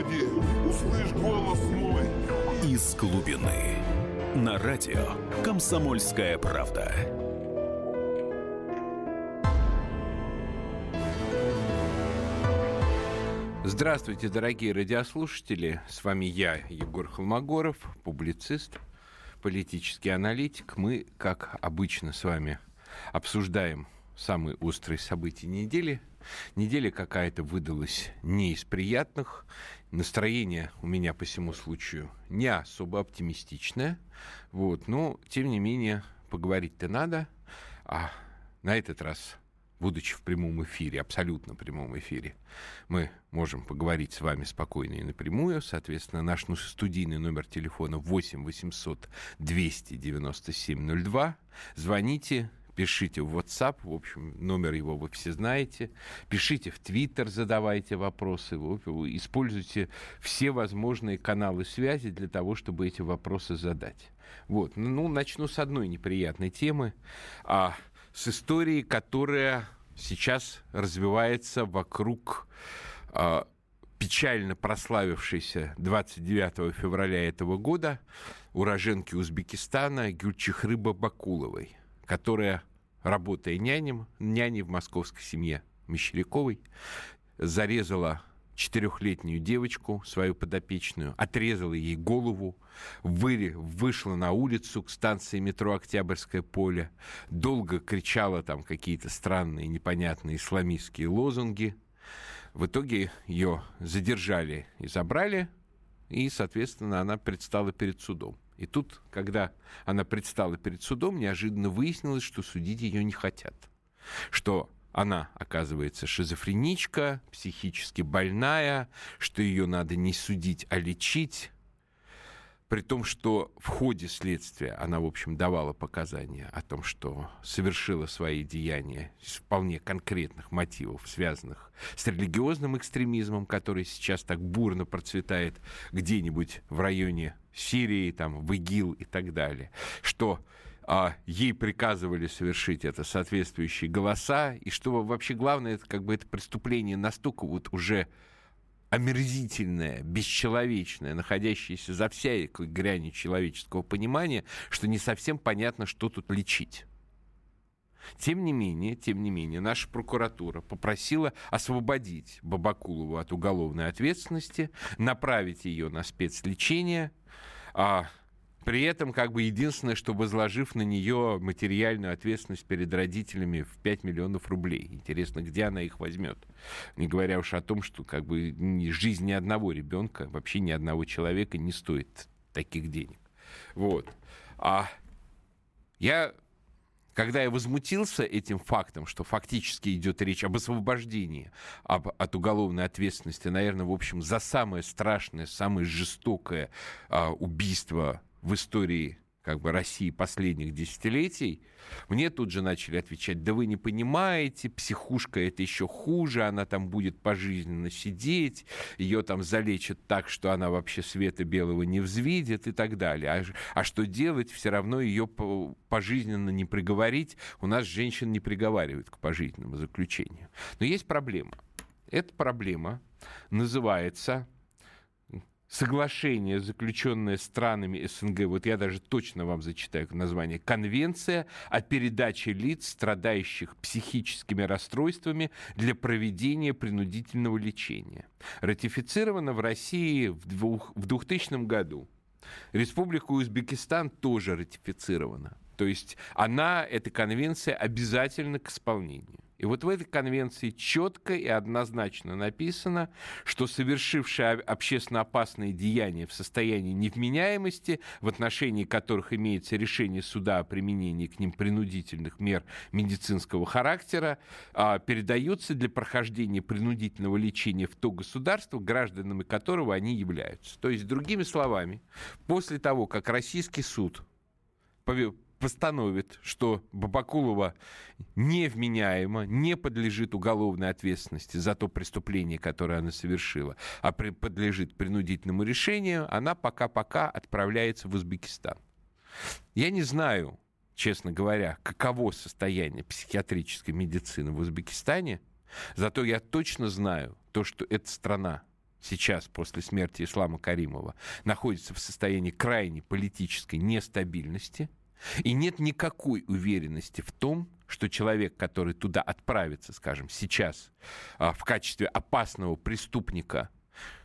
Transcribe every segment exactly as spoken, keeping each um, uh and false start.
Господи, услышь голос мой. Из глубины. На радио «Комсомольская правда». Здравствуйте, дорогие радиослушатели. С вами я, Егор Холмогоров, публицист, политический аналитик. Мы, как обычно, с вами обсуждаем самые острые события недели. Неделя какая-то выдалась не из приятных. Настроение у меня по всему случаю не особо оптимистичное. Вот. Но, тем не менее, поговорить-то надо. А на этот раз, будучи в прямом эфире, абсолютно прямом эфире, мы можем поговорить с вами спокойно и напрямую. Соответственно, наш ну, студийный номер телефона восемь восемьсот двести девяносто семь ноль два. Звоните. Пишите в WhatsApp, в общем, номер его вы все знаете. Пишите в Twitter, задавайте вопросы. Используйте все возможные каналы связи для того, чтобы эти вопросы задать. Вот. Ну, начну с одной неприятной темы, а с истории, которая сейчас развивается вокруг а, печально прославившейся двадцать девятого февраля этого года уроженки Узбекистана Гульчехры Бобокуловой, которая, работая нянем, няней в московской семье Мещеряковой, зарезала четырехлетнюю девочку, свою подопечную, отрезала ей голову, вы, вышла на улицу к станции метро «Октябрьское поле», долго кричала там какие-то странные, непонятные исламистские лозунги. В итоге ее задержали и забрали, и, соответственно, она предстала перед судом. И тут, когда она предстала перед судом, неожиданно выяснилось, что судить ее не хотят. Что она, оказывается, шизофреничка, психически больная, что ее надо не судить, а лечить. При том, что в ходе следствия она, в общем, давала показания о том, что совершила свои деяния из вполне конкретных мотивов, связанных с религиозным экстремизмом, который сейчас так бурно процветает где-нибудь в районе Сирии, там, в ИГИЛ и так далее, что а, ей приказывали совершить это соответствующие голоса, и что вообще главное, это как бы это преступление настолько вот уже омерзительное, бесчеловечное, находящееся за всякой грянью человеческого понимания, что не совсем понятно, что тут лечить. Тем не менее, тем не менее, наша прокуратура попросила освободить Бобокулову от уголовной ответственности, направить ее на спецлечение, а при этом, как бы единственное, что возложив на нее материальную ответственность перед родителями в пять миллионов рублей. Интересно, где она их возьмет? Не говоря уж о том, что как бы жизнь ни одного ребенка, вообще ни одного человека не стоит таких денег. Вот. А я... Когда я возмутился этим фактом, что фактически идет речь об освобождении об, от уголовной ответственности, наверное, в общем, за самое страшное, самое жестокое а, убийство в истории как бы, России последних десятилетий, мне тут же начали отвечать: да вы не понимаете, психушка это еще хуже, она там будет пожизненно сидеть, ее там залечат так, что она вообще света белого не взвидит и так далее. А, а что делать, все равно ее пожизненно не приговорить. У нас женщин не приговаривают к пожизненному заключению. Но есть проблема. Эта проблема называется... Соглашение, заключенное странами СНГ, вот я даже точно вам зачитаю название, Конвенция о передаче лиц, страдающих психическими расстройствами для проведения принудительного лечения. Ратифицировано в России в, двух, в двухтысячном году. Республика Узбекистан тоже ратифицирована. То есть она, эта конвенция, обязательна к исполнению. И вот в этой конвенции четко и однозначно написано, что совершившие общественно опасные деяния в состоянии невменяемости, в отношении которых имеется решение суда о применении к ним принудительных мер медицинского характера, передаются для прохождения принудительного лечения в то государство, гражданами которого они являются. То есть, другими словами, после того, как российский суд постановит, что Бобокулова невменяема, не подлежит уголовной ответственности за то преступление, которое она совершила, а при, подлежит принудительному решению, она пока-пока отправляется в Узбекистан. Я не знаю, честно говоря, каково состояние психиатрической медицины в Узбекистане, зато я точно знаю то, что эта страна сейчас, после смерти Ислама Каримова, находится в состоянии крайней политической нестабильности, и нет никакой уверенности в том, что человек, который туда отправится, скажем, сейчас в качестве опасного преступника,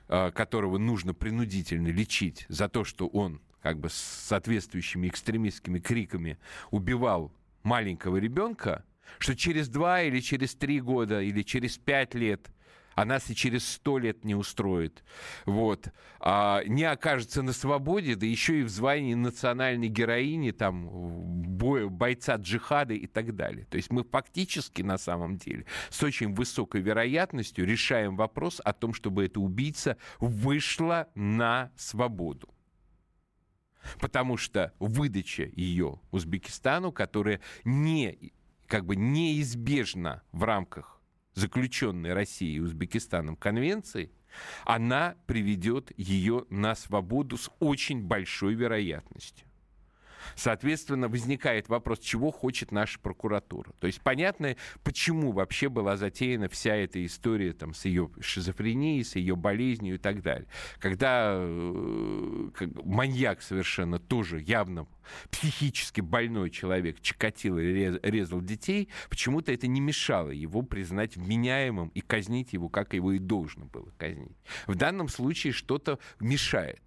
которого нужно принудительно лечить за то, что он как бы с соответствующими экстремистскими криками убивал маленького ребенка, что через два или через три года, или через пять лет, а нас и через сто лет не устроит, вот, а не окажется на свободе, да еще и в звании национальной героини, там, боя, бойца джихада и так далее. То есть мы фактически, на самом деле, с очень высокой вероятностью решаем вопрос о том, чтобы эта убийца вышла на свободу. Потому что выдача ее Узбекистану, которая не, как бы неизбежна в рамках заключенной Россией и Узбекистаном конвенции, она приведет ее на свободу с очень большой вероятностью. Соответственно, возникает вопрос, чего хочет наша прокуратура. То есть понятно, почему вообще была затеяна вся эта история там, с ее шизофренией, с ее болезнью и так далее. Когда э, как, маньяк совершенно тоже явно психически больной человек Чикатило рез, резал детей, почему-то это не мешало его признать вменяемым и казнить его, как его и должно было казнить. В данном случае что-то мешает.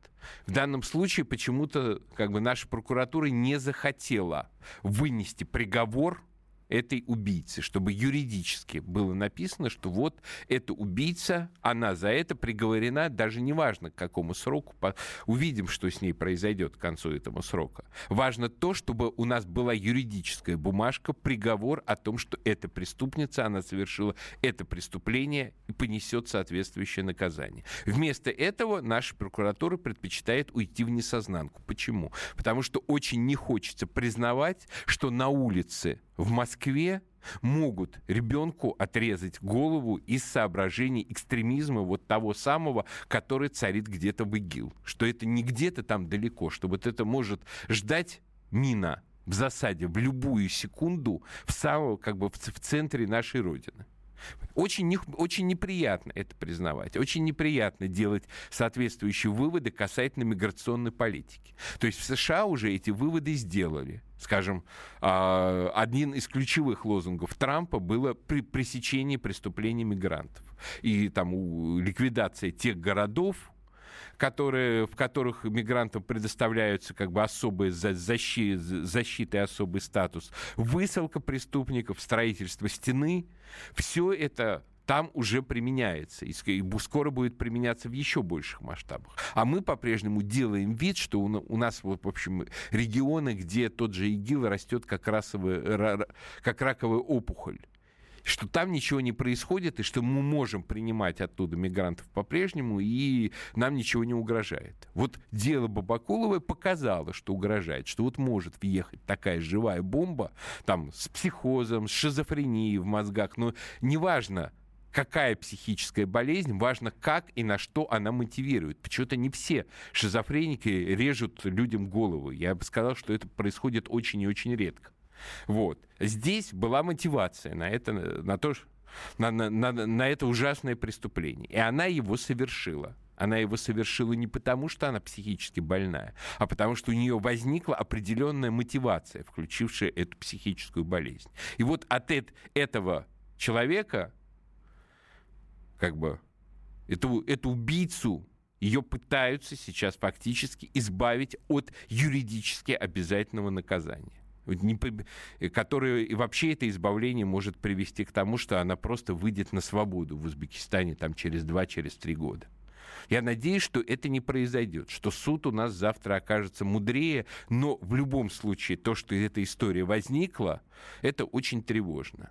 В данном случае почему-то как бы, наша прокуратура не захотела вынести приговор этой убийце, чтобы юридически было написано, что вот эта убийца, она за это приговорена, даже не важно к какому сроку, по... увидим, что с ней произойдет к концу этого срока. Важно то, чтобы у нас была юридическая бумажка, приговор о том, что эта преступница, она совершила это преступление и понесет соответствующее наказание. Вместо этого наша прокуратура предпочитает уйти в несознанку. Почему? Потому что очень не хочется признавать, что на улице в Москве могут ребенку отрезать голову из соображений экстремизма, вот того самого, который царит где-то в ИГИЛ. Что это не где-то там далеко, что вот это может ждать мина в засаде в любую секунду в самого, как бы, в, в центре нашей Родины. Очень, не, очень неприятно это признавать, очень неприятно делать соответствующие выводы касательно миграционной политики. То есть в США уже эти выводы сделали. Скажем, один из ключевых лозунгов Трампа было при пресечении преступлений мигрантов и там, ликвидация тех городов, которые, в которых мигрантам предоставляются как бы особые защи, защиты, особый статус, высылка преступников, строительство стены, все это там уже применяется, и скоро будет применяться в еще больших масштабах. А мы по-прежнему делаем вид, что у нас, в общем, регионы, где тот же ИГИЛ растет как, расовая, как раковая опухоль. Что там ничего не происходит, и что мы можем принимать оттуда мигрантов по-прежнему, и нам ничего не угрожает. Вот дело Бобокуловой показало, что угрожает, что вот может въехать такая живая бомба там, с психозом, с шизофренией в мозгах, но неважно, какая психическая болезнь, важно, как и на что она мотивирует. Почему-то не все шизофреники режут людям головы. Я бы сказал, что это происходит очень и очень редко. Вот. Здесь была мотивация на это, на то, на, на, на, на это ужасное преступление. И она его совершила. Она его совершила не потому, что она психически больная, а потому, что у нее возникла определенная мотивация, включившая эту психическую болезнь. И вот от этого человека, как бы, эту, эту убийцу, ее пытаются сейчас фактически избавить от юридически обязательного наказания. Которые, вообще это избавление может привести к тому, что она просто выйдет на свободу в Узбекистане там, через два, через три года. Я надеюсь, что это не произойдет, что суд у нас завтра окажется мудрее, но в любом случае то, что эта история возникла, это очень тревожно.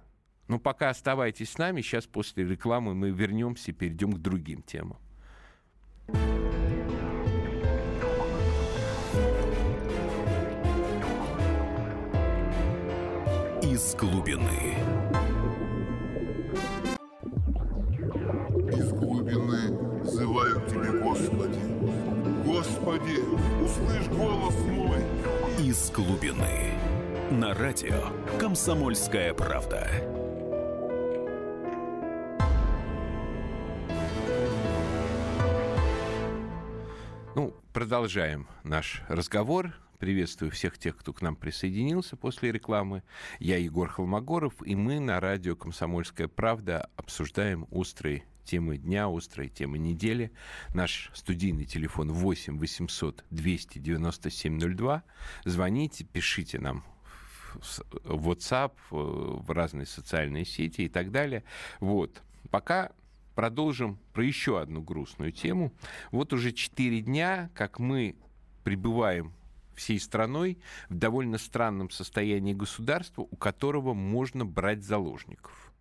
Но пока оставайтесь с нами, сейчас после рекламы мы вернемся и перейдем к другим темам. Из глубины. Из глубины взываю к Тебе, Господи. Господи, услышь голос мой. Из глубины. На радио «Комсомольская правда». продолжаем наш разговор. Приветствую всех тех, кто к нам присоединился после рекламы. Я Егор Холмогоров, и мы на радио «Комсомольская правда» обсуждаем острые темы дня, острые темы недели. Наш студийный телефон восемь восемьсот двести девяносто семь ноль два. Звоните, пишите нам в WhatsApp, в разные социальные сети и так далее. Вот. Пока продолжим про еще одну грустную тему. Вот уже четыре дня, как мы пребываем всей страной в довольно странном состоянии государства, у которого можно брать заложников.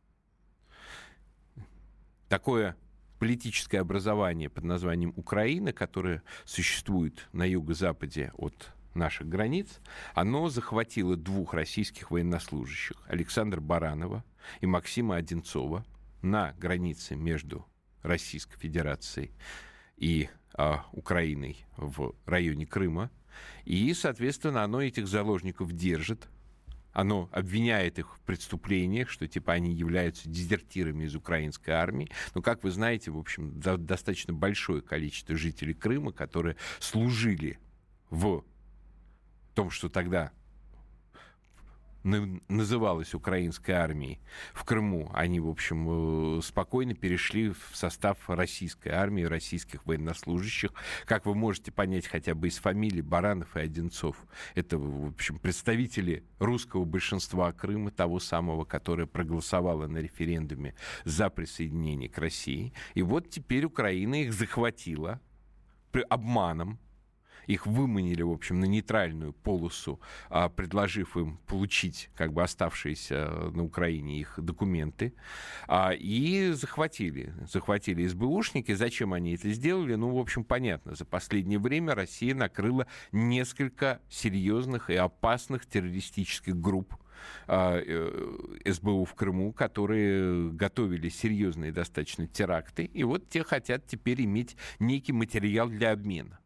Такое политическое образование под названием Украина, которое существует на юго-западе от наших границ, оно захватило двух российских военнослужащих, Александра Баранова и Максима Одинцова, на границе между Российской Федерацией и э, Украиной в районе Крыма. И, соответственно, оно этих заложников держит, оно обвиняет их в преступлениях, что типа они являются дезертирами из украинской армии. Но, как вы знаете, в общем, до- достаточно большое количество жителей Крыма, которые служили в том, что тогда называлась украинской армией в Крыму, они, в общем, спокойно перешли в состав российской армии, российских военнослужащих. Как вы можете понять хотя бы из фамилий Баранов и Одинцов, это, в общем, представители русского большинства Крыма, того самого, которое проголосовало на референдуме за присоединение к России. И вот теперь Украина их захватила обманом. Их выманили, в общем, на нейтральную полосу, предложив им получить как бы оставшиеся на Украине их документы, и захватили. Захватили СБУшники. Зачем они это сделали? Ну, в общем, понятно. За последнее время Россия накрыла несколько серьезных и опасных террористических групп СБУ в Крыму, которые готовили серьезные достаточно теракты, и вот те хотят теперь иметь некий материал для обмена.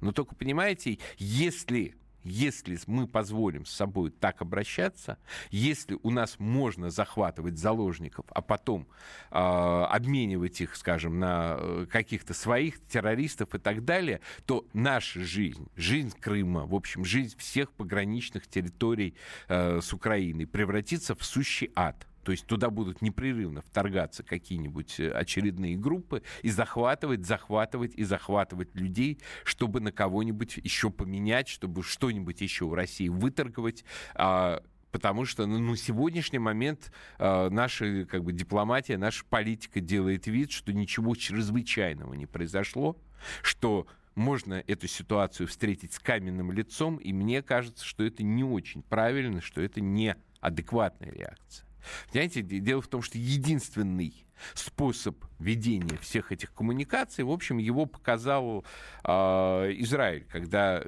Но только, понимаете, если, если мы позволим с собой так обращаться, если у нас можно захватывать заложников, а потом э, обменивать их, скажем, на каких-то своих террористов и так далее, то наша жизнь, жизнь Крыма, в общем, жизнь всех пограничных территорий э, с Украиной превратится в сущий ад. То есть туда будут непрерывно вторгаться какие-нибудь очередные группы и захватывать, захватывать и захватывать людей, чтобы на кого-нибудь еще поменять, чтобы что-нибудь еще у России выторговать. Потому что на ну, сегодняшний момент э, наша как бы, дипломатия, наша политика делает вид, что ничего чрезвычайного не произошло, что можно эту ситуацию встретить с каменным лицом, и мне кажется, что это не очень правильно, что это неадекватная реакция. Понимаете, дело в том, что единственный способ ведения всех этих коммуникаций, в общем, его показал э, Израиль, когда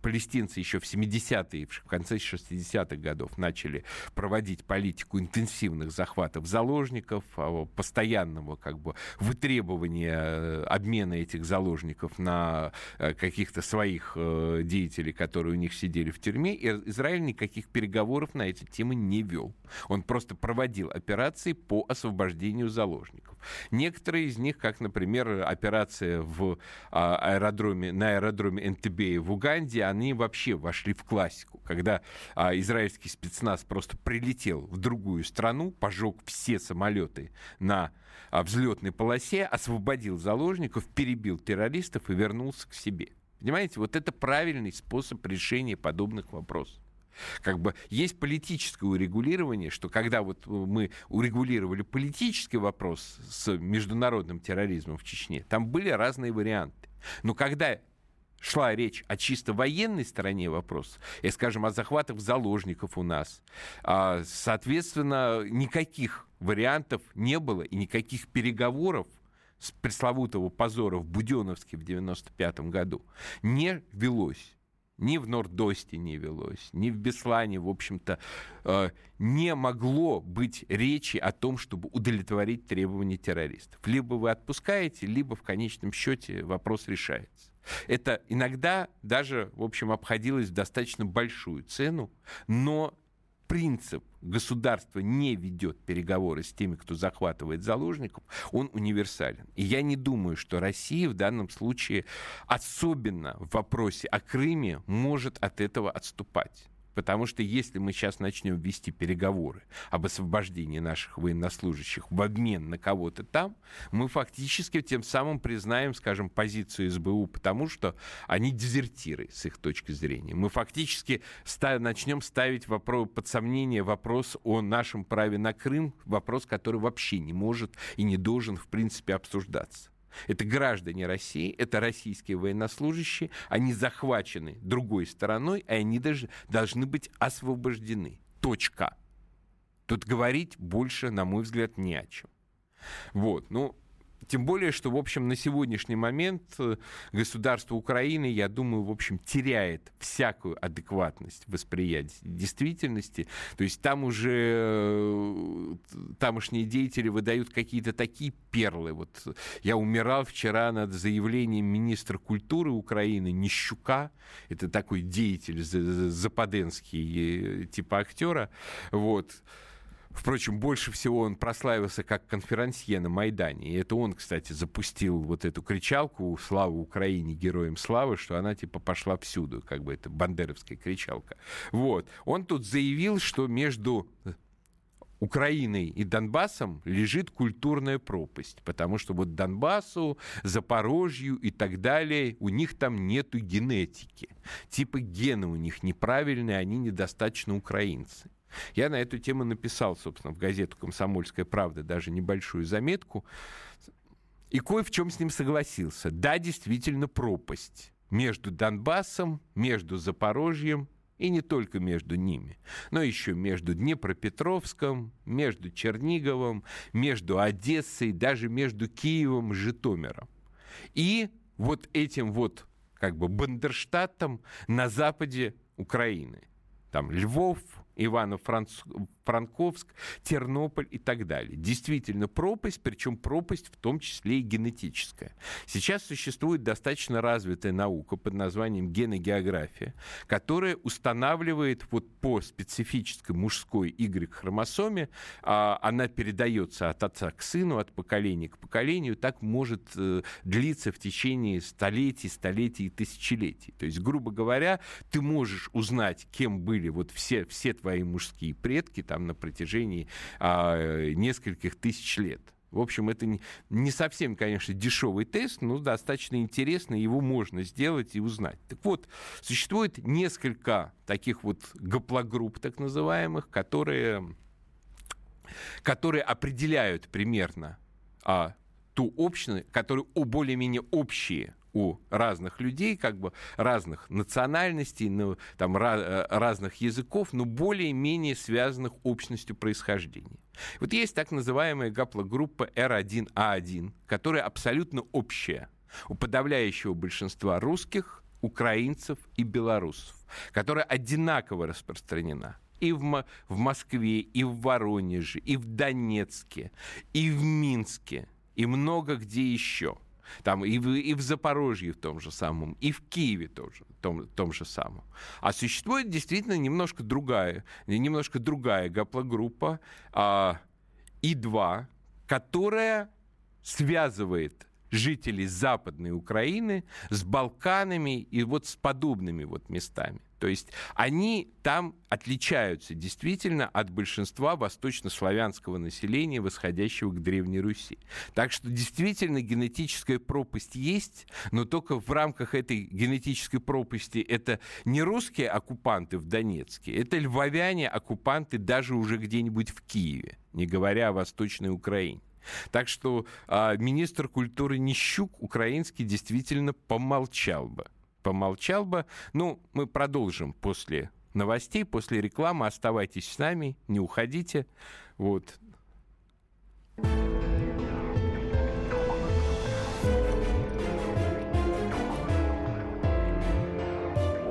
палестинцы еще в семидесятые, в конце шестидесятых годов начали проводить политику интенсивных захватов заложников, постоянного как бы вытребования обмена этих заложников на каких-то своих деятелей, которые у них сидели в тюрьме. И Израиль никаких переговоров на эти темы не вел. Он просто проводил операции по освобождению заложников. Некоторые из них, как, например, операция в аэродроме, на аэродроме Энтебе в Уганде, они вообще вошли в классику, когда а, израильский спецназ просто прилетел в другую страну, пожег все самолеты на а, взлетной полосе, освободил заложников, перебил террористов и вернулся к себе. Понимаете, вот это правильный способ решения подобных вопросов. Как бы есть политическое урегулирование, что когда вот мы урегулировали политический вопрос с международным терроризмом в Чечне, там были разные варианты. Но когда шла речь о чисто военной стороне вопроса, и, скажем, о захватах заложников у нас, соответственно, никаких вариантов не было и никаких переговоров с пресловутого позора в Буденновске в девяносто пятом году не велось. Ни в Нордосте не велось, ни в Беслане, в общем-то, э, не могло быть речи о том, чтобы удовлетворить требования террористов. Либо вы отпускаете, либо в конечном счете вопрос решается. Это иногда даже, в общем, обходилось в достаточно большую цену, но принцип «государство не ведет переговоры с теми, кто захватывает заложников», он универсален. И я не думаю, что Россия в данном случае, особенно в вопросе о Крыме, может от этого отступать. Потому что если мы сейчас начнем вести переговоры об освобождении наших военнослужащих в обмен на кого-то там, мы фактически тем самым признаем, скажем, позицию СБУ, потому что они дезертиры с их точки зрения. Мы фактически став- начнем ставить вопрос, под сомнение вопрос о нашем праве на Крым, вопрос, который вообще не может и не должен, в принципе, обсуждаться. Это граждане России, это российские военнослужащие, они захвачены другой стороной, и они даже должны быть освобождены. Точка. Тут говорить больше, на мой взгляд, не о чем. Вот, ну... Тем более, что, в общем, на сегодняшний момент государство Украины, я думаю, в общем, теряет всякую адекватность восприятия действительности. То есть там уже тамошние деятели выдают какие-то такие перлы. Вот я умирал вчера над заявлением министра культуры Украины Нищука. Это такой деятель западенский, типа актера. Вот. Впрочем, больше всего он прославился как конферансье на Майдане. И это он, кстати, запустил вот эту кричалку «Слава Украине, героям славы», что она типа пошла всюду, как бы это бандеровская кричалка. Вот. Он тут заявил, что между Украиной и Донбассом лежит культурная пропасть, потому что вот Донбассу, Запорожью и так далее, у них там нету генетики. Типа гены у них неправильные, они недостаточно украинцы. Я на эту тему написал, собственно, в газету «Комсомольская правда» даже небольшую заметку. И кое в чем с ним согласился. Да, действительно, пропасть между Донбассом, между Запорожьем и не только между ними, но еще между Днепропетровском, между Черниговом, между Одессой, даже между Киевом и Житомиром. И вот этим вот как бы бандерштатом на западе Украины. Там Львов, Ивано-Франковск, Тернополь и так далее. Действительно пропасть, причем пропасть в том числе и генетическая. Сейчас существует достаточно развитая наука под названием геногеография, которая устанавливает вот по специфической мужской Y-хромосоме, она передается от отца к сыну, от поколения к поколению, так может длиться в течение столетий, столетий и тысячелетий. То есть, грубо говоря, ты можешь узнать, кем были вот все все твои мужские предки там на протяжении а, нескольких тысяч лет. В общем, это не, не совсем, конечно, дешевый тест, но достаточно интересно, его можно сделать и узнать. Так вот, существует несколько таких вот гаплогрупп, так называемых, которые, которые определяют примерно а, ту общность, которые более-менее общие у разных людей, как бы разных национальностей, ну, там, ra- разных языков, но более-менее связанных общностью происхождения. Вот есть так называемая гаплогруппа эр один а один, которая абсолютно общая у подавляющего большинства русских, украинцев и белорусов, которая одинаково распространена и в, М- в Москве, и в Воронеже, и в Донецке, и в Минске, и много где еще. Там и в, и в Запорожье в том же самом, и в Киеве тоже, в том, том же самом. А существует действительно немножко другая, немножко другая гаплогруппа а, И2, которая связывает жителей Западной Украины с Балканами и вот с подобными вот местами. То есть они там отличаются действительно от большинства восточнославянского населения, восходящего к Древней Руси. Так что действительно генетическая пропасть есть, но только в рамках этой генетической пропасти это не русские оккупанты в Донецке, это львовяне-оккупанты даже уже где-нибудь в Киеве, не говоря о Восточной Украине. Так что э, министр культуры Нищук украинский действительно помолчал бы. Помолчал бы. Ну, мы продолжим после новостей, после рекламы. Оставайтесь с нами, не уходите. Вот.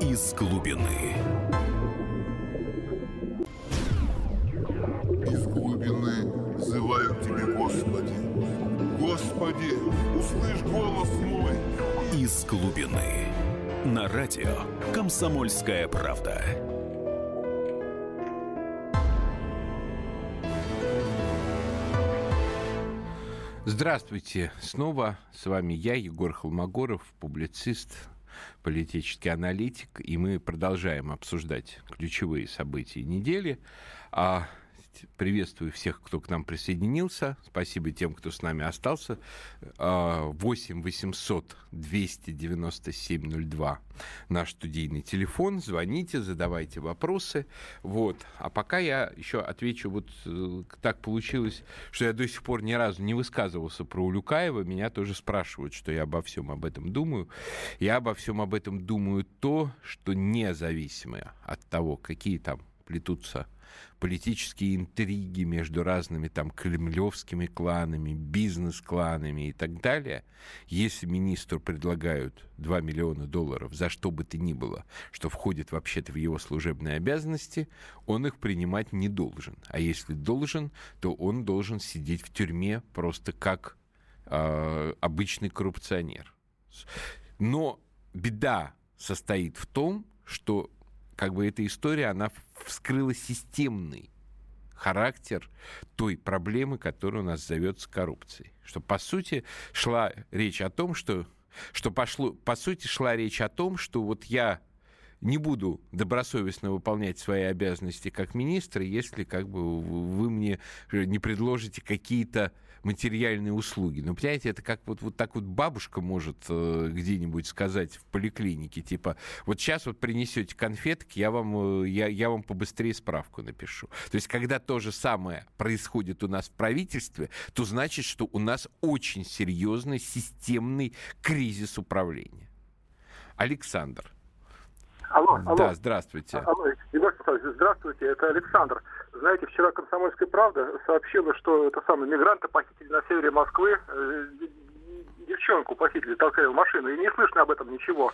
Из глубины. Из глубины взываю к тебе, Господи. Господи, услышь голос мой. Из глубины. На радио «Комсомольская правда». Здравствуйте. Снова с вами я, Егор Холмогоров, публицист, политический аналитик. И мы продолжаем обсуждать ключевые события недели. А приветствую всех, кто к нам присоединился. Спасибо тем, кто с нами остался. восемь восемьсот двести девяносто семь ноль два наш студийный телефон. Звоните, задавайте вопросы. Вот. А пока я еще отвечу. Вот так получилось, что я до сих пор ни разу не высказывался про Улюкаева. Меня тоже спрашивают, что я обо всем об этом думаю. Я обо всем об этом думаю то, что независимо от того, какие там плетутся политические интриги между разными там кремлевскими кланами, бизнес-кланами и так далее. Если министру предлагают два миллиона долларов за что бы то ни было, что входит вообще-то в его служебные обязанности, он их принимать не должен. А если должен, то он должен сидеть в тюрьме просто как э, обычный коррупционер. Но беда состоит в том, что как бы эта история, она вскрыла системный характер той проблемы, которая у нас зовется коррупцией. Что, по сути, шла речь о том, что, что пошло, по сути, шла речь о том, что вот я не буду добросовестно выполнять свои обязанности как министр, если как бы вы мне не предложите какие-то материальные услуги. Ну, понимаете, это как вот, вот так вот бабушка может э, где-нибудь сказать в поликлинике, типа, вот сейчас вот принесете конфетки, я вам, э, я, я вам побыстрее справку напишу. То есть, когда то же самое происходит у нас в правительстве, то значит, что у нас очень серьезный системный кризис управления. Александр. Алло, алло. Да, здравствуйте. Алло, Егор Петрович, здравствуйте, это Александр. Знаете, вчера «Комсомольская правда» сообщила, что это самое, мигранты похитили на севере Москвы, девчонку похитили, толкали в машину, и не слышно об этом ничего.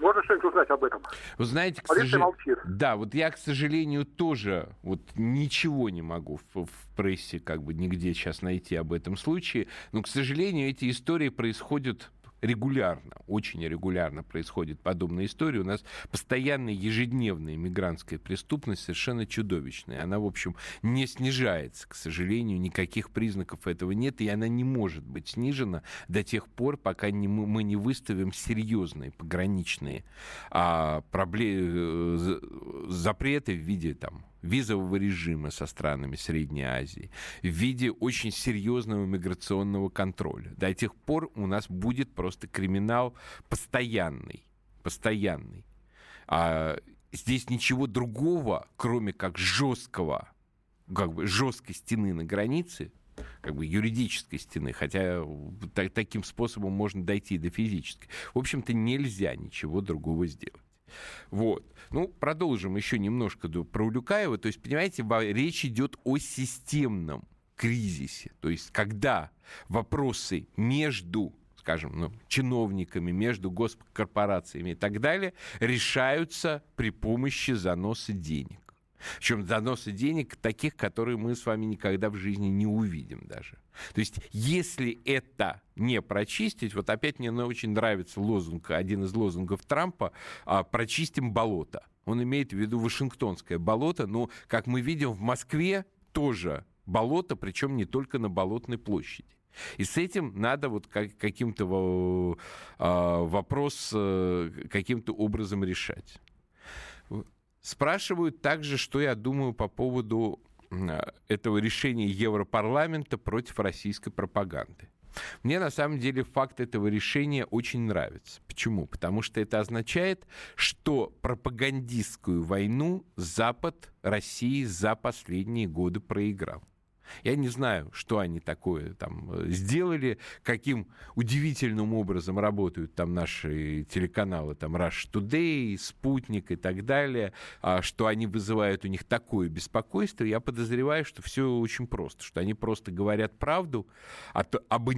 Можно что-нибудь узнать об этом? Вы знаете, к сожалению, да, вот я, к сожалению, тоже вот ничего не могу в, в прессе как бы нигде сейчас найти об этом случае, но, к сожалению, эти истории происходят регулярно, очень регулярно происходит подобная история. У нас постоянная ежедневная мигрантская преступность совершенно чудовищная. Она, в общем, не снижается, к сожалению, никаких признаков этого нет, и она не может быть снижена до тех пор, пока не, мы не выставим серьезные пограничные а, проблемы, запреты в виде там визового режима со странами Средней Азии, в виде очень серьезного миграционного контроля. До тех пор у нас будет просто криминал постоянный. Постоянный. А здесь ничего другого, кроме как жесткого, как бы жесткой стены на границе, как бы юридической стены, хотя так, таким способом можно дойти до физической. В общем-то, нельзя ничего другого сделать. Вот. Ну, продолжим еще немножко про Улюкаева. То есть, понимаете, речь идет о системном кризисе. То есть, когда вопросы между, скажем, ну, чиновниками, между госкорпорациями и так далее решаются при помощи заноса денег. Причем заносы денег таких, которые мы с вами никогда в жизни не увидим даже. То есть, если это не прочистить, вот опять мне очень нравится лозунг, один из лозунгов Трампа, «прочистим болото». Он имеет в виду Вашингтонское болото, но, как мы видим, в Москве тоже болото, причем не только на Болотной площади. И с этим надо вот каким-то вопрос каким-то образом решать. Спрашивают также, что я думаю по поводу этого решения Европарламента против российской пропаганды. Мне на самом деле факт этого решения очень нравится. Почему? Потому что это означает, что пропагандистскую войну Запад России за последние годы проиграл. Я не знаю, что они такое там сделали, каким удивительным образом работают там наши телеканалы, там Russia Today, Спутник и так далее, что они вызывают у них такое беспокойство. Я подозреваю, что все очень просто, что они просто говорят правду об, об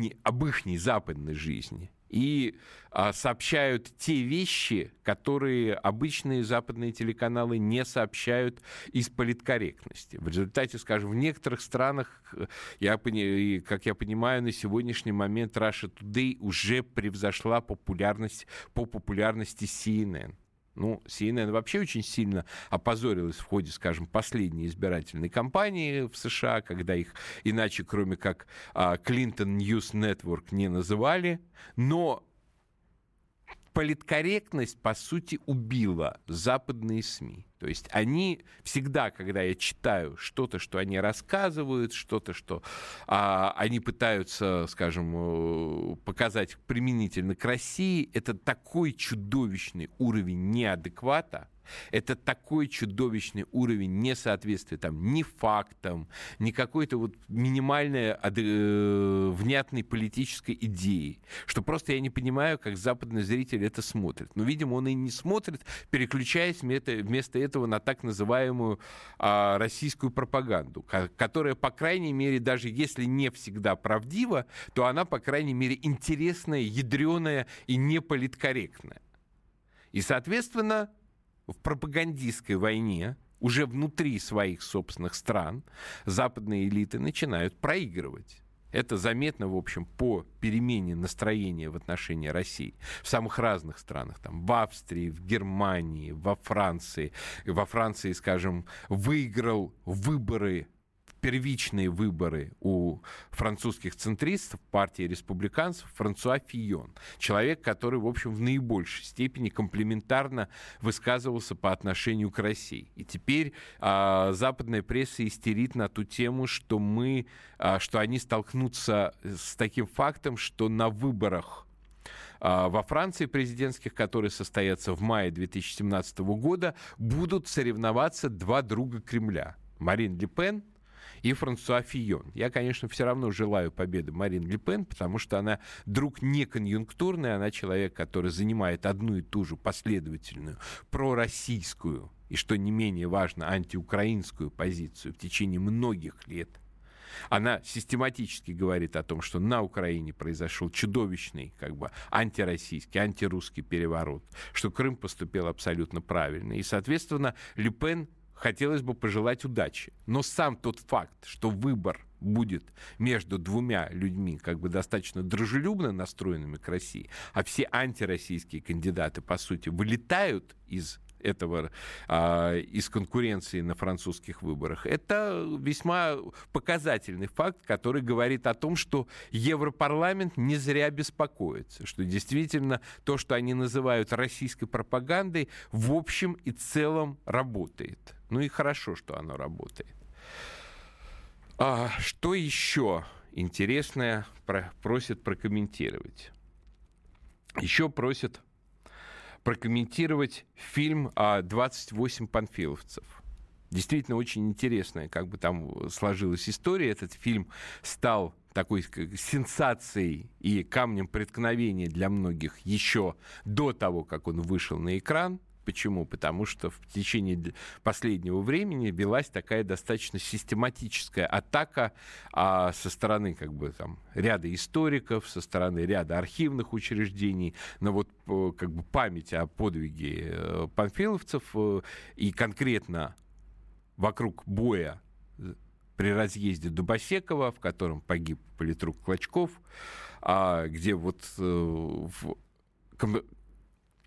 ихней западной жизни и а, сообщают те вещи, которые обычные западные телеканалы не сообщают из политкорректности. В результате, скажем, в некоторых странах, я, как я понимаю, на сегодняшний момент Russia Today уже превзошла популярность, по популярности си эн эн. Ну, Си Эн Эн вообще очень сильно опозорилась в ходе, скажем, последней избирательной кампании в США, когда их иначе, кроме как Clinton News Network, не называли. Но политкорректность, по сути, убила западные СМИ. То есть они всегда, когда я читаю что-то, что они рассказывают, что-то, что а, они пытаются, скажем, показать применительно к России, это такой чудовищный уровень неадеквата, это такой чудовищный уровень несоответствия там, ни фактам, ни какой-то вот минимальной э, внятной политической идеи, что просто я не понимаю, как западный зритель это смотрит. Но, видимо, он и не смотрит, переключаясь вместо этого на так называемую э, российскую пропаганду, которая, по крайней мере, даже если не всегда правдива, то она, по крайней мере, интересная, ядреная и неполиткорректная. И, соответственно, в пропагандистской войне уже внутри своих собственных стран западные элиты начинают проигрывать. Это заметно, в общем, по перемене настроения в отношении России в самых разных странах. Там, в Австрии, в Германии, во Франции. Во Франции, скажем, выиграл выборы, первичные выборы у французских центристов, партии республиканцев, Франсуа Фийон. Человек, который, в общем, в наибольшей степени комплиментарно высказывался по отношению к России. И теперь а, западная пресса истерит на ту тему, что мы, а, что они столкнутся с таким фактом, что на выборах во Франции президентских, которые состоятся в мае две тысячи семнадцатого года, будут соревноваться два друга Кремля. Марин Ле Пен и Франсуа Фийон. Я, конечно, все равно желаю победы Марин Ле Пен, потому что она друг не конъюнктурный, она человек, который занимает одну и ту же последовательную пророссийскую и, что не менее важно, антиукраинскую позицию в течение многих лет. Она систематически говорит о том, что на Украине произошел чудовищный, как бы, антироссийский, антирусский переворот, что Крым поступил абсолютно правильно. И, соответственно, Ле Пен хотелось бы пожелать удачи. Но сам тот факт, что выбор будет между двумя людьми, как бы достаточно дружелюбно настроенными к России, а все антироссийские кандидаты, по сути, вылетают из этого, э, из конкуренции на французских выборах, это весьма показательный факт, который говорит о том, что Европарламент не зря беспокоится, что действительно то, что они называют российской пропагандой, в общем и целом работает. Ну и хорошо, что оно работает. А что еще интересное про- просят прокомментировать? Еще просят прокомментировать фильм «двадцать восемь панфиловцев». Действительно очень интересная, как бы там сложилась история. Этот фильм стал такой сенсацией и камнем преткновения для многих еще до того, как он вышел на экран. Почему? Потому что в течение последнего времени велась такая достаточно систематическая атака а, со стороны, как бы, там, ряда историков, со стороны ряда архивных учреждений на вот, как бы, память о подвиге панфиловцев и конкретно вокруг боя при разъезде Дубосекова, в котором погиб политрук Клочков, а, где вот в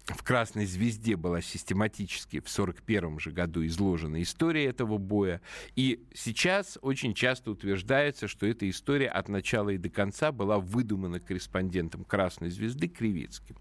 В «Красной звезде» была систематически в сорок первом же году изложена история этого боя. И сейчас очень часто утверждается, что эта история от начала и до конца была выдумана корреспондентом «Красной звезды» Кривицким.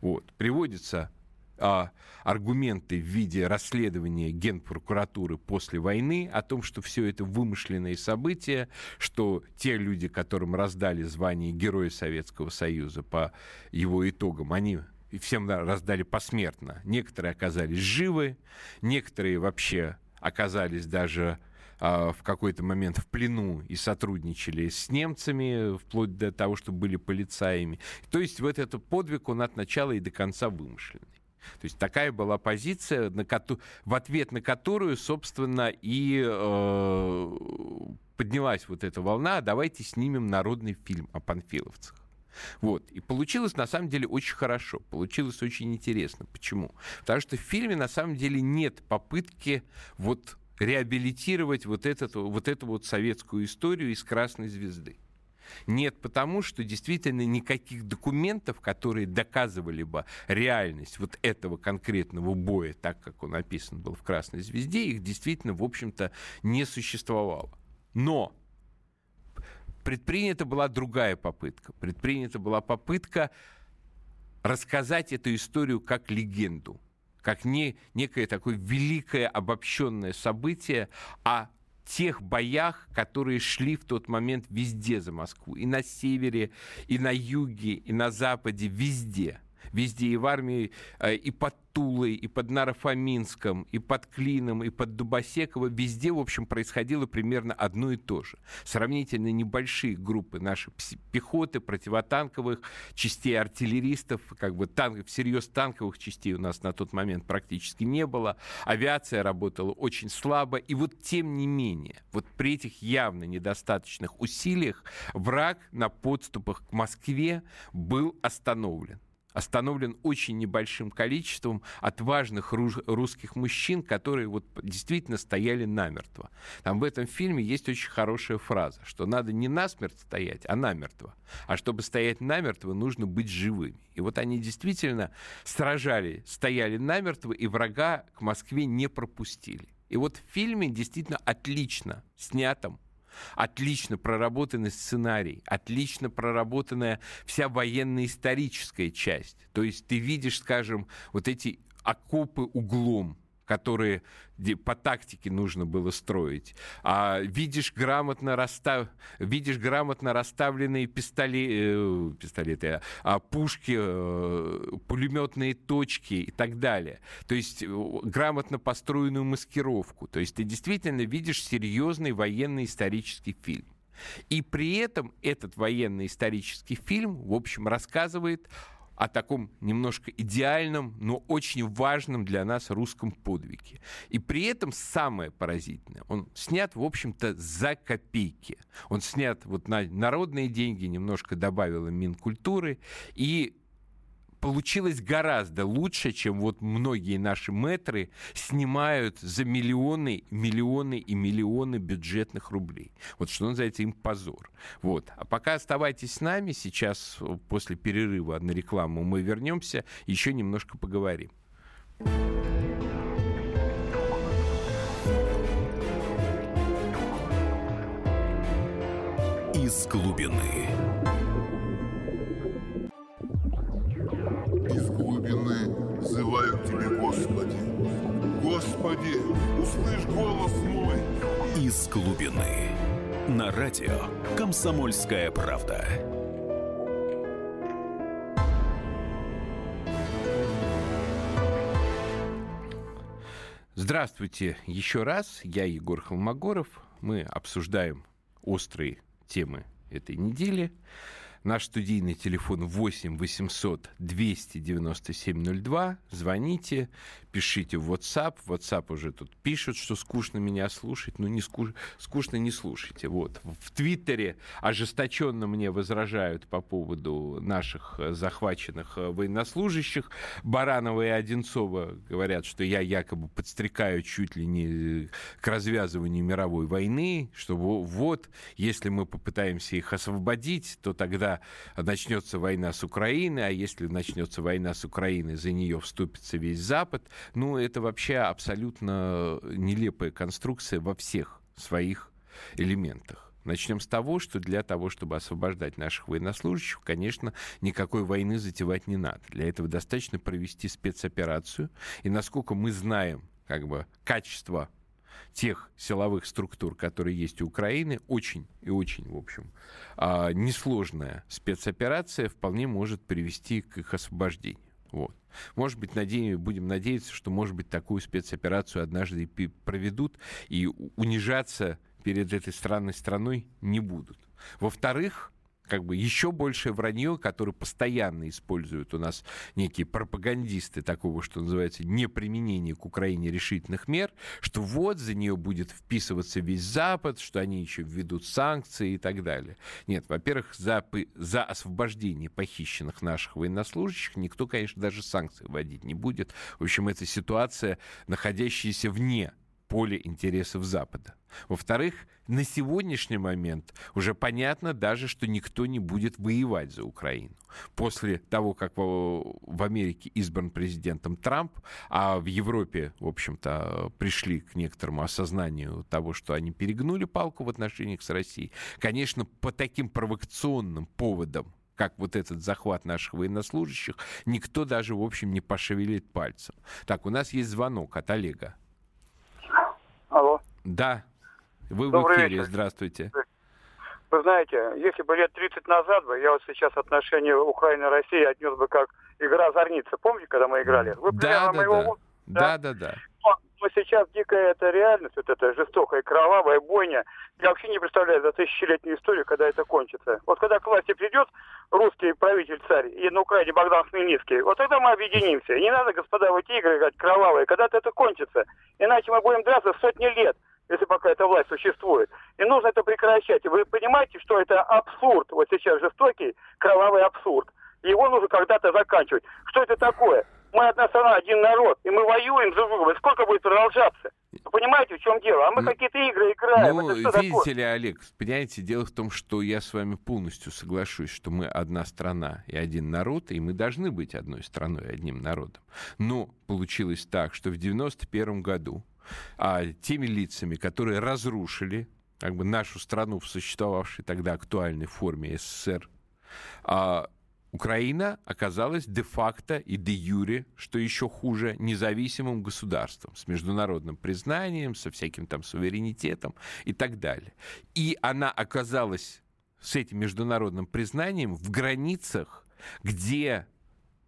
Вот. Приводятся а, аргументы в виде расследования Генпрокуратуры после войны о том, что все это вымышленные события, что те люди, которым раздали звание Героя Советского Союза по его итогам, они... и всем раздали посмертно. Некоторые оказались живы, некоторые вообще оказались даже э, в какой-то момент в плену и сотрудничали с немцами, вплоть до того, что были полицаями. То есть вот этот подвиг, он от начала и до конца вымышленный. То есть такая была позиция, на коту... в ответ на которую, собственно, и э, поднялась вот эта волна: давайте снимем народный фильм о панфиловцах. Вот. И получилось, на самом деле, очень хорошо. Получилось очень интересно. Почему? Потому что в фильме, на самом деле, нет попытки вот реабилитировать вот, этот, вот эту вот советскую историю из «Красной звезды». Нет, потому что действительно никаких документов, которые доказывали бы реальность вот этого конкретного боя, так как он описан был в «Красной звезде», их действительно, в общем-то, не существовало. Но предпринята была другая попытка. Предпринята была попытка рассказать эту историю как легенду, как не, некое такое великое обобщенное событие о тех боях, которые шли в тот момент везде за Москву. И на севере, и на юге, и на западе, везде. Везде, и в армии, и под Тулой, и под Наро-Фоминском, и под Клином, и под Дубосеково. Везде, в общем, происходило примерно одно и то же. Сравнительно небольшие группы нашей пехоты, противотанковых частей, артиллеристов, как бы танк, всерьез танковых частей у нас на тот момент практически не было. Авиация работала очень слабо. И вот тем не менее, вот при этих явно недостаточных усилиях враг на подступах к Москве был остановлен. Остановлен очень небольшим количеством отважных русских мужчин, которые вот действительно стояли намертво. Там в этом фильме есть очень хорошая фраза, что надо не насмерть стоять, а намертво. А чтобы стоять намертво, нужно быть живыми. И вот они действительно сражали, стояли намертво, и врага к Москве не пропустили. И вот в фильме действительно отлично снятом, отлично проработанный сценарий, отлично проработанная вся военно-историческая часть. То есть ты видишь, скажем, вот эти окопы углом, которые по тактике нужно было строить. А видишь грамотно, расстав... видишь грамотно расставленные пистоле... пистолеты, а пушки, пулеметные точки и так далее. То есть грамотно построенную маскировку. То есть ты действительно видишь серьезный военно-исторический фильм. И при этом этот военно-исторический фильм, в общем, рассказывает о таком немножко идеальном, но очень важном для нас русском подвиге. И при этом самое поразительное, он снят, в общем-то, за копейки. Он снят вот на народные деньги, немножко добавила Минкультуры, и получилось гораздо лучше, чем вот многие наши мэтры снимают за миллионы, миллионы и миллионы бюджетных рублей. Вот что называется, им позор. Вот. А пока оставайтесь с нами. Сейчас, после перерыва на рекламу, мы вернемся. Еще немножко поговорим. Из глубины. Из глубины взываю к Тебе, Господи. Господи, услышь голос мой. Из глубины. На радио «Комсомольская правда». Здравствуйте еще раз. Я Егор Холмогоров. Мы обсуждаем острые темы этой недели. Наш студийный телефон восемь восемьсот двести девяносто семь ноль два. Звоните, пишите в WhatsApp. WhatsApp уже тут пишут, что скучно меня слушать. Ну, не скуш... скучно не слушайте. Вот. В Твиттере ожесточенно мне возражают по поводу наших захваченных военнослужащих. Баранова и Одинцова говорят, что я якобы подстрекаю чуть ли не к развязыванию мировой войны, что вот, если мы попытаемся их освободить, то тогда начнется война с Украиной, а если начнется война с Украиной, за нее вступится весь Запад. Ну, это вообще абсолютно нелепая конструкция во всех своих элементах. Начнем с того, что для того, чтобы освобождать наших военнослужащих, конечно, никакой войны затевать не надо. Для этого достаточно провести спецоперацию. И насколько мы знаем, как бы, качество тех силовых структур, которые есть у Украины, очень и очень, в общем, несложная спецоперация вполне может привести к их освобождению. Вот. Может быть, наде... будем надеяться, что, может быть, такую спецоперацию однажды и проведут, и унижаться перед этой странной страной не будут. Во-вторых, как бы еще большее вранье, которое постоянно используют у нас некие пропагандисты такого, что называется, неприменения к Украине решительных мер, что вот за нее будет вписываться весь Запад, что они еще введут санкции и так далее. Нет, во-первых, за, за освобождение похищенных наших военнослужащих никто, конечно, даже санкции вводить не будет. В общем, это ситуация, находящаяся вне поле интересов Запада. Во-вторых, на сегодняшний момент уже понятно даже, что никто не будет воевать за Украину. После того, как в Америке избран президентом Трамп, а в Европе, в общем-то, пришли к некоторому осознанию того, что они перегнули палку в отношениях с Россией, конечно, по таким провокационным поводам, как вот этот захват наших военнослужащих, никто даже, в общем, не пошевелит пальцем. Так, у нас есть звонок от Олега. Алло. Да. Вы Добрый в эфире. Вечер. Здравствуйте. Вы знаете, если бы лет тридцать назад бы, я вот сейчас отношения Украины и России отнес бы как игра «Зорница». Помните, когда мы играли? Вы да, да, моего... да. Да, да, да. да. Но, но сейчас дикая эта реальность, вот эта жестокая, кровавая бойня. Я вообще не представляю за тысячелетнюю историю, когда это кончится. Вот когда к власти придет русский правитель, царь, и на Украине Богдан Хмельницкий, вот тогда мы объединимся. И не надо, господа, в эти игры играть кровавые. Когда-то это кончится. Иначе мы будем драться сотни лет, если пока эта власть существует. И нужно это прекращать. И вы понимаете, что это абсурд. Вот сейчас жестокий, кровавый абсурд. Его нужно когда-то заканчивать. Что это такое? Мы одна страна, один народ, и мы воюем друг с другом. Сколько будет продолжаться? Вы понимаете, в чем дело? А мы ну, какие-то игры играем. Ну, это что видите такое? Ли, Олег, понимаете, дело в том, что я с вами полностью соглашусь, что мы одна страна и один народ, и мы должны быть одной страной и одним народом. Но получилось так, что в девяносто первом году а, теми лицами, которые разрушили как бы, нашу страну в существовавшей тогда актуальной форме СССР, а, Украина оказалась де-факто и де-юре, что еще хуже, независимым государством, с международным признанием, со всяким там суверенитетом и так далее. И она оказалась с этим международным признанием в границах, где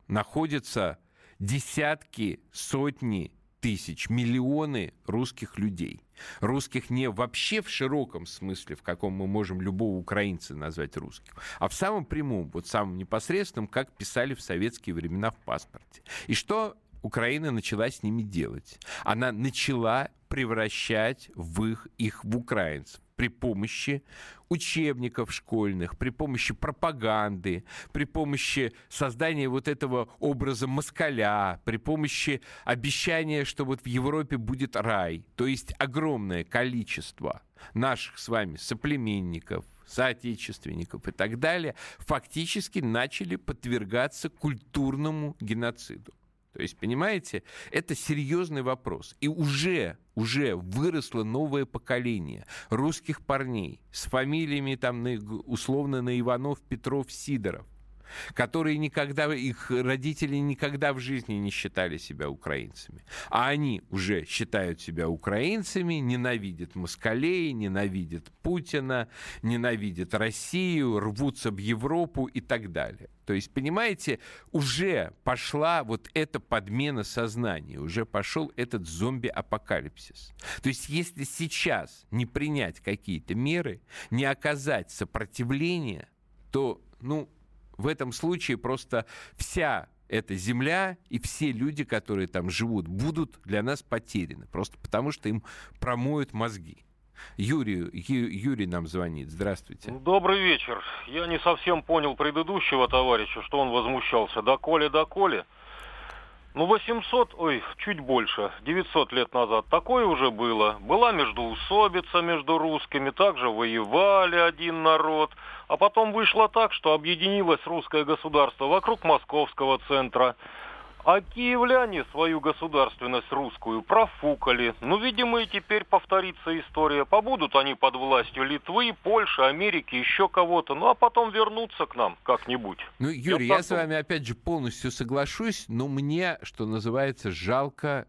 находятся десятки, сотни тысяч, миллионы русских людей. Русских не вообще в широком смысле, в каком мы можем любого украинца назвать русским, а в самом прямом, вот самом непосредственном, как писали в советские времена в паспорте. И что Украина начала с ними делать? Она начала превращать в их, их в украинцев при помощи учебников школьных, при помощи пропаганды, при помощи создания вот этого образа москаля, при помощи обещания, что вот в Европе будет рай. То есть огромное количество наших с вами соплеменников, соотечественников и так далее фактически начали подвергаться культурному геноциду. То есть, понимаете, это серьезный вопрос. И уже, уже выросло новое поколение русских парней с фамилиями, там, условно, на Иванов, Петров, Сидоров, которые никогда, их родители никогда в жизни не считали себя украинцами. А они уже считают себя украинцами, ненавидят москалей, ненавидят Путина, ненавидят Россию, рвутся в Европу и так далее. То есть, понимаете, уже пошла вот эта подмена сознания, уже пошел этот зомби-апокалипсис. То есть, если сейчас не принять какие-то меры, не оказать сопротивления, то, ну, в этом случае просто вся эта земля и все люди, которые там живут, будут для нас потеряны. Просто потому, что им промоют мозги. Юрий, Ю, Юрий нам звонит. Здравствуйте. Добрый вечер. Я не совсем понял предыдущего товарища, что он возмущался. Доколе, доколе. Ну, восемьсот, ой, чуть больше, девятьсот лет назад такое уже было. Была междоусобица между русскими, также воевали один народ. А потом вышло так, что объединилось русское государство вокруг московского центра. А киевляне свою государственность русскую профукали. Ну, видимо, и теперь повторится история. Побудут они под властью Литвы, Польши, Америки, еще кого-то. Ну, а потом вернутся к нам как-нибудь. Ну, Юрий, я, я с вами, опять же, полностью соглашусь, но мне, что называется, жалко,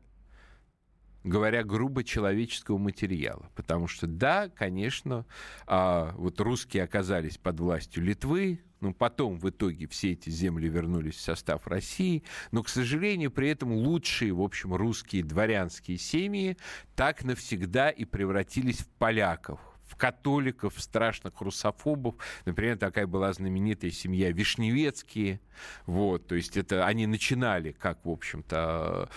говоря грубо, человеческого материала. Потому что, да, конечно, вот русские оказались под властью Литвы, но потом в итоге все эти земли вернулись в состав России, но, к сожалению, при этом лучшие, в общем, русские дворянские семьи так навсегда и превратились в поляков, в католиков, в страшных русофобов. Например, такая была знаменитая семья Вишневецкие. Вот, то есть это они начинали как, в общем-то,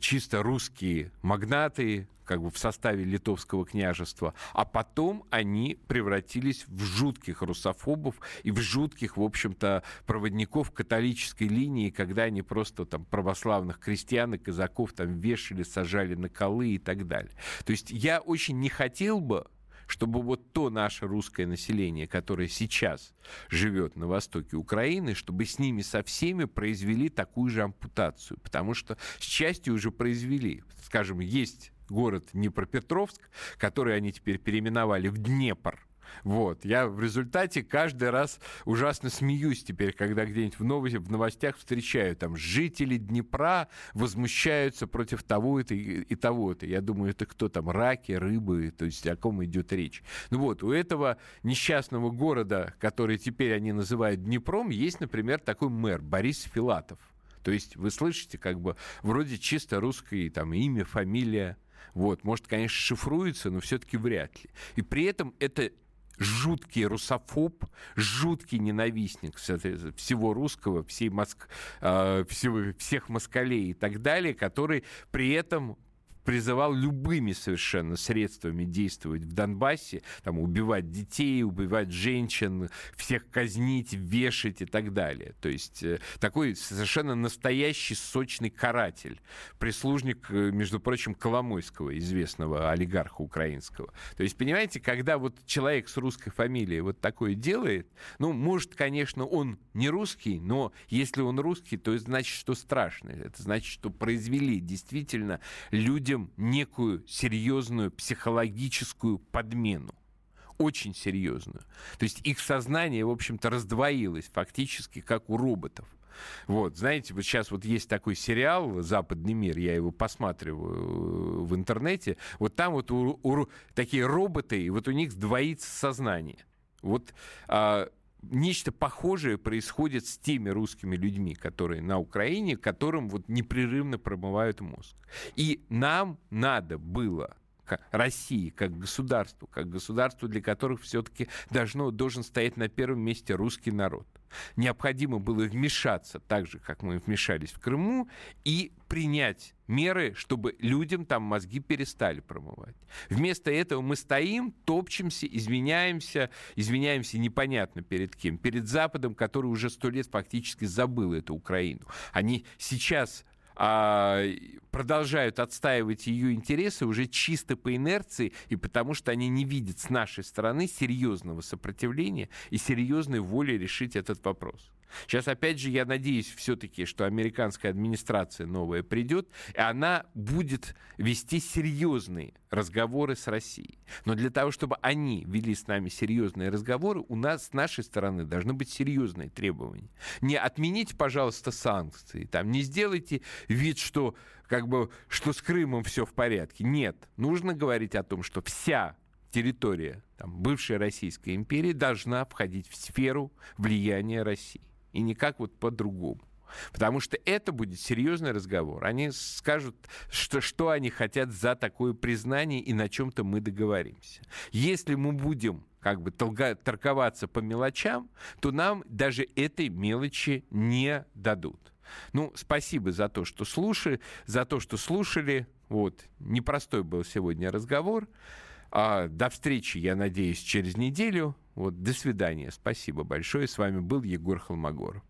чисто русские магнаты, как бы в составе Литовского княжества, а потом они превратились в жутких русофобов и в жутких, в общем-то, проводников католической линии, когда они просто там православных крестьян и казаков там вешали, сажали на колы и так далее. То есть я очень не хотел бы, чтобы вот то наше русское население, которое сейчас живет на востоке Украины, чтобы с ними со всеми произвели такую же ампутацию. Потому что с частью уже произвели. Скажем, есть город Днепропетровск, который они теперь переименовали в Днепр. Вот. Я в результате каждый раз ужасно смеюсь теперь, когда где-нибудь в, новости, в новостях встречаю, там, жители Днепра возмущаются против того-то и, и того-то. Я думаю, это кто там, раки, рыбы, то есть о ком идет речь. Ну вот, у этого несчастного города, который теперь они называют Днепром, есть, например, такой мэр Борис Филатов. То есть вы слышите, как бы, вроде чисто русское там, имя, фамилия. Вот. Может, конечно, шифруется, но все-таки вряд ли. И при этом это... жуткий русофоб, жуткий ненавистник всего русского, всей Моск... всех москалей и так далее, который при этом призывал любыми совершенно средствами действовать в Донбассе, там, убивать детей, убивать женщин, всех казнить, вешать и так далее. То есть такой совершенно настоящий сочный каратель, прислужник, между прочим, Коломойского, известного олигарха украинского. То есть, понимаете, когда вот человек с русской фамилией вот такое делает, ну, может, конечно, он не русский, но если он русский, то это значит, что страшно. Это значит, что произвели действительно людям некую серьезную психологическую подмену. Очень серьезную. То есть их сознание, в общем-то, раздвоилось фактически, как у роботов. Вот, знаете, вот сейчас вот есть такой сериал «Западный мир», я его посматриваю в интернете, вот там вот у, у, такие роботы, и вот у них сдвоится сознание. Вот... А, нечто похожее происходит с теми русскими людьми, которые на Украине, которым вот непрерывно промывают мозг. И нам надо было, России как государству, как государству, для которых все-таки должно, должен стоять на первом месте русский народ, необходимо было вмешаться так же, как мы вмешались в Крыму, и принять меры, чтобы людям там мозги перестали промывать. Вместо этого мы стоим, топчемся, извиняемся, извиняемся непонятно перед кем, перед Западом, который уже сто лет фактически забыл эту Украину. Они сейчас... продолжают отстаивать ее интересы уже чисто по инерции, и потому что они не видят с нашей стороны серьезного сопротивления и серьезной воли решить этот вопрос. Сейчас, опять же, я надеюсь все-таки, что американская администрация новая придет, и она будет вести серьезные разговоры с Россией. Но для того, чтобы они вели с нами серьезные разговоры, у нас с нашей стороны должны быть серьезные требования. Не отмените, пожалуйста, санкции, там, не сделайте вид, что, как бы, что с Крымом все в порядке. Нет, нужно говорить о том, что вся территория там, бывшей Российской империи должна входить в сферу влияния России. И никак вот по-другому. Потому что это будет серьезный разговор. Они скажут, что, что они хотят за такое признание, и на чем-то мы договоримся. Если мы будем как бы толга- торговаться по мелочам, то нам даже этой мелочи не дадут. Ну, спасибо за то, что слушали, за то, что слушали. Вот, непростой был сегодня разговор. А, до встречи, я надеюсь, через неделю. Вот, до свидания. Спасибо большое. С вами был Егор Холмогоров.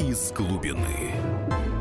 Из глубины.